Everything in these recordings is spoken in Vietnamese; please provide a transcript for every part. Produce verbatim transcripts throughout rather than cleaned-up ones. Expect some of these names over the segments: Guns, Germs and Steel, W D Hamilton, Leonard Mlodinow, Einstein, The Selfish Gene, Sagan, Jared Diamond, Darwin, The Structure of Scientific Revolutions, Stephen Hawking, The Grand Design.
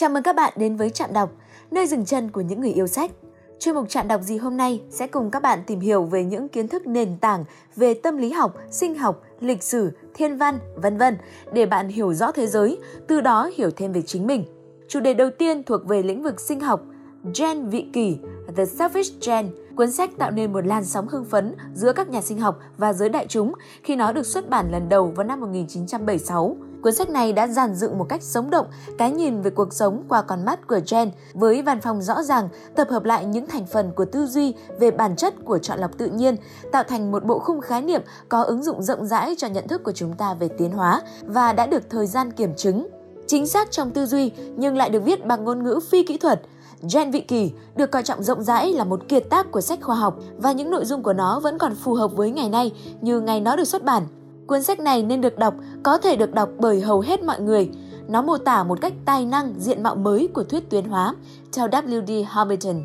Chào mừng các bạn đến với Trạm Đọc, nơi dừng chân của những người yêu sách. Chuyên mục Trạm Đọc gì hôm nay sẽ cùng các bạn tìm hiểu về những kiến thức nền tảng về tâm lý học, sinh học, lịch sử, thiên văn, vân vân để bạn hiểu rõ thế giới, từ đó hiểu thêm về chính mình. Chủ đề đầu tiên thuộc về lĩnh vực sinh học, Gen vị kỷ, The Selfish Gene, cuốn sách tạo nên một làn sóng hưng phấn giữa các nhà sinh học và giới đại chúng khi nó được xuất bản lần đầu vào năm một nghìn chín trăm bảy mươi sáu. Cuốn sách này đã dàn dựng một cách sống động cái nhìn về cuộc sống qua con mắt của gen với văn phòng rõ ràng, tập hợp lại những thành phần của tư duy về bản chất của chọn lọc tự nhiên, tạo thành một bộ khung khái niệm có ứng dụng rộng rãi cho nhận thức của chúng ta về tiến hóa và đã được thời gian kiểm chứng. Chính xác trong tư duy nhưng lại được viết bằng ngôn ngữ phi kỹ thuật. Gen vị kỷ được coi trọng rộng rãi là một kiệt tác của sách khoa học và những nội dung của nó vẫn còn phù hợp với ngày nay như ngày nó được xuất bản. Cuốn sách này nên được đọc, có thể được đọc bởi hầu hết mọi người. Nó mô tả một cách tài năng diện mạo mới của thuyết tuyến hóa, theo W D Hamilton.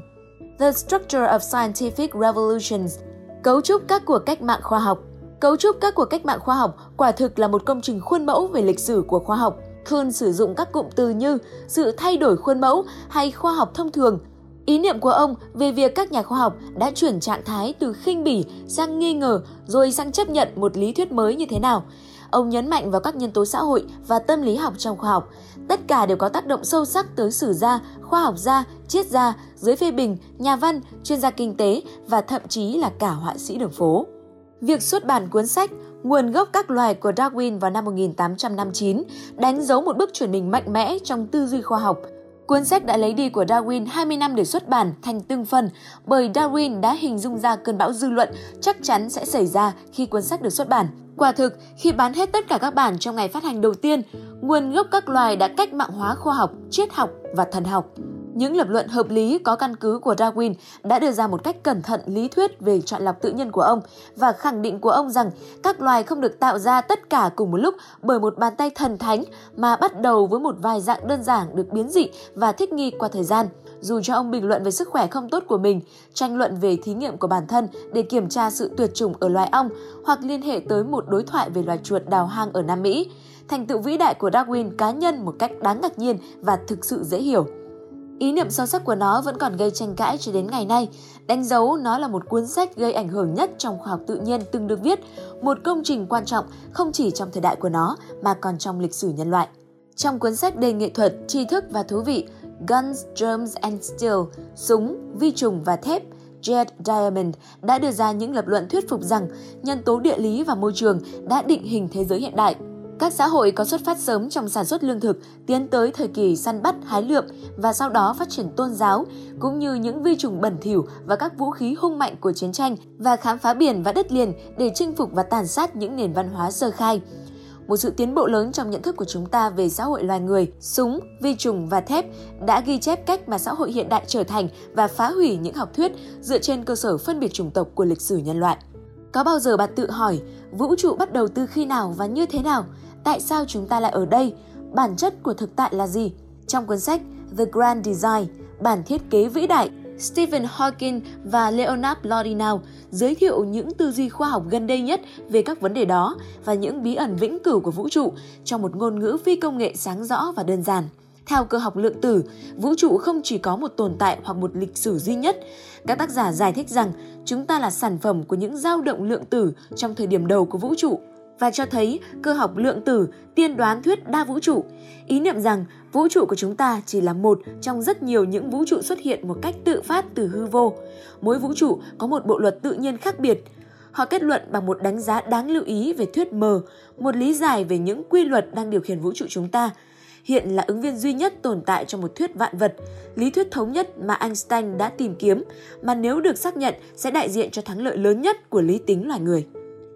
The Structure of Scientific Revolutions, cấu trúc các cuộc cách mạng khoa học. Cấu trúc các cuộc cách mạng khoa học quả thực là một công trình khuôn mẫu về lịch sử của khoa học. Thường sử dụng các cụm từ như sự thay đổi khuôn mẫu hay khoa học thông thường. Ý niệm của ông về việc các nhà khoa học đã chuyển trạng thái từ khinh bỉ sang nghi ngờ rồi sang chấp nhận một lý thuyết mới như thế nào. Ông nhấn mạnh vào các nhân tố xã hội và tâm lý học trong khoa học. Tất cả đều có tác động sâu sắc tới sử gia, khoa học gia, triết gia, giới phê bình, nhà văn, chuyên gia kinh tế và thậm chí là cả họa sĩ đường phố. Việc xuất bản cuốn sách Nguồn gốc các loài của Darwin vào năm một nghìn tám trăm năm mươi chín đánh dấu một bước chuyển mình mạnh mẽ trong tư duy khoa học. Cuốn sách đã lấy đi của Darwin hai mươi năm để xuất bản thành từng phần bởi Darwin đã hình dung ra cơn bão dư luận chắc chắn sẽ xảy ra khi cuốn sách được xuất bản. Quả thực, khi bán hết tất cả các bản trong ngày phát hành đầu tiên, Nguồn gốc các loài đã cách mạng hóa khoa học, triết học và thần học. Những lập luận hợp lý có căn cứ của Darwin đã đưa ra một cách cẩn thận lý thuyết về chọn lọc tự nhiên của ông và khẳng định của ông rằng các loài không được tạo ra tất cả cùng một lúc bởi một bàn tay thần thánh mà bắt đầu với một vài dạng đơn giản được biến dị và thích nghi qua thời gian. Dù cho ông bình luận về sức khỏe không tốt của mình, tranh luận về thí nghiệm của bản thân để kiểm tra sự tuyệt chủng ở loài ong hoặc liên hệ tới một đối thoại về loài chuột đào hang ở Nam Mỹ, thành tựu vĩ đại của Darwin cá nhân một cách đáng ngạc nhiên và thực sự dễ hiểu. Ý niệm sâu sắc của nó vẫn còn gây tranh cãi cho đến ngày nay, đánh dấu nó là một cuốn sách gây ảnh hưởng nhất trong khoa học tự nhiên từng được viết, một công trình quan trọng không chỉ trong thời đại của nó mà còn trong lịch sử nhân loại. Trong cuốn sách đầy nghệ thuật, tri thức và thú vị Guns, Germs and Steel, Súng, Vi trùng và Thép, Jared Diamond đã đưa ra những lập luận thuyết phục rằng nhân tố địa lý và môi trường đã định hình thế giới hiện đại. Các xã hội có xuất phát sớm trong sản xuất lương thực, tiến tới thời kỳ săn bắt, hái lượm và sau đó phát triển tôn giáo, cũng như những vi trùng bẩn thỉu và các vũ khí hung mạnh của chiến tranh và khám phá biển và đất liền để chinh phục và tàn sát những nền văn hóa sơ khai. Một sự tiến bộ lớn trong nhận thức của chúng ta về xã hội loài người, Súng, Vi trùng và Thép đã ghi chép cách mà xã hội hiện đại trở thành và phá hủy những học thuyết dựa trên cơ sở phân biệt chủng tộc của lịch sử nhân loại. Có bao giờ bạn tự hỏi, vũ trụ bắt đầu từ khi nào và như thế nào? Tại sao chúng ta lại ở đây? Bản chất của thực tại là gì? Trong cuốn sách The Grand Design, bản thiết kế vĩ đại, Stephen Hawking và Leonard Mlodinow giới thiệu những tư duy khoa học gần đây nhất về các vấn đề đó và những bí ẩn vĩnh cửu của vũ trụ trong một ngôn ngữ phi công nghệ sáng rõ và đơn giản. Theo cơ học lượng tử, vũ trụ không chỉ có một tồn tại hoặc một lịch sử duy nhất. Các tác giả giải thích rằng chúng ta là sản phẩm của những dao động lượng tử trong thời điểm đầu của vũ trụ và cho thấy cơ học lượng tử tiên đoán thuyết đa vũ trụ, ý niệm rằng vũ trụ của chúng ta chỉ là một trong rất nhiều những vũ trụ xuất hiện một cách tự phát từ hư vô. Mỗi vũ trụ có một bộ luật tự nhiên khác biệt. Họ kết luận bằng một đánh giá đáng lưu ý về thuyết M, một lý giải về những quy luật đang điều khiển vũ trụ chúng ta. Hiện là ứng viên duy nhất tồn tại trong một thuyết vạn vật, lý thuyết thống nhất mà Einstein đã tìm kiếm, mà nếu được xác nhận sẽ đại diện cho thắng lợi lớn nhất của lý tính loài người.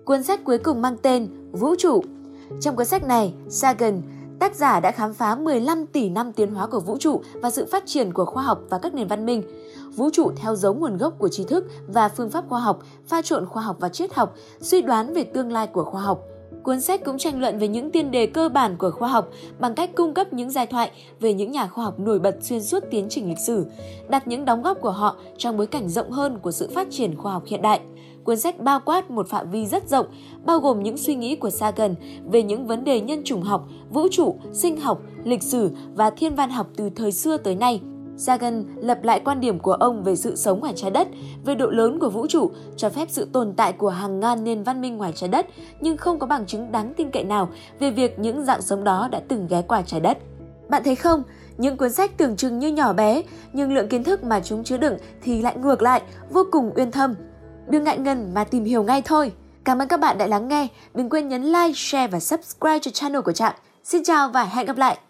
Cuốn sách cuối cùng mang tên Vũ trụ. Trong cuốn sách này, Sagan, tác giả đã khám phá mười lăm tỷ năm tiến hóa của vũ trụ và sự phát triển của khoa học và các nền văn minh. Vũ trụ theo dấu nguồn gốc của tri thức và phương pháp khoa học, pha trộn khoa học và triết học, suy đoán về tương lai của khoa học. Cuốn sách cũng tranh luận về những tiên đề cơ bản của khoa học bằng cách cung cấp những giai thoại về những nhà khoa học nổi bật xuyên suốt tiến trình lịch sử, đặt những đóng góp của họ trong bối cảnh rộng hơn của sự phát triển khoa học hiện đại. cuốn sách bao quát một phạm vi rất rộng, bao gồm những suy nghĩ của Sagan về những vấn đề nhân chủng học, vũ trụ, sinh học, lịch sử và thiên văn học từ thời xưa tới nay. Sagan lập lại quan điểm của ông về sự sống ngoài trái đất, về độ lớn của vũ trụ, cho phép sự tồn tại của hàng ngàn nền văn minh ngoài trái đất, nhưng không có bằng chứng đáng tin cậy nào về việc những dạng sống đó đã từng ghé qua trái đất. Bạn thấy không? Những cuốn sách tưởng chừng như nhỏ bé, nhưng lượng kiến thức mà chúng chứa đựng thì lại ngược lại, vô cùng uyên thâm. Đừng ngại ngần mà tìm hiểu ngay thôi! Cảm ơn các bạn đã lắng nghe. Đừng quên nhấn like, share và subscribe cho channel của Trạm. Xin chào và hẹn gặp lại!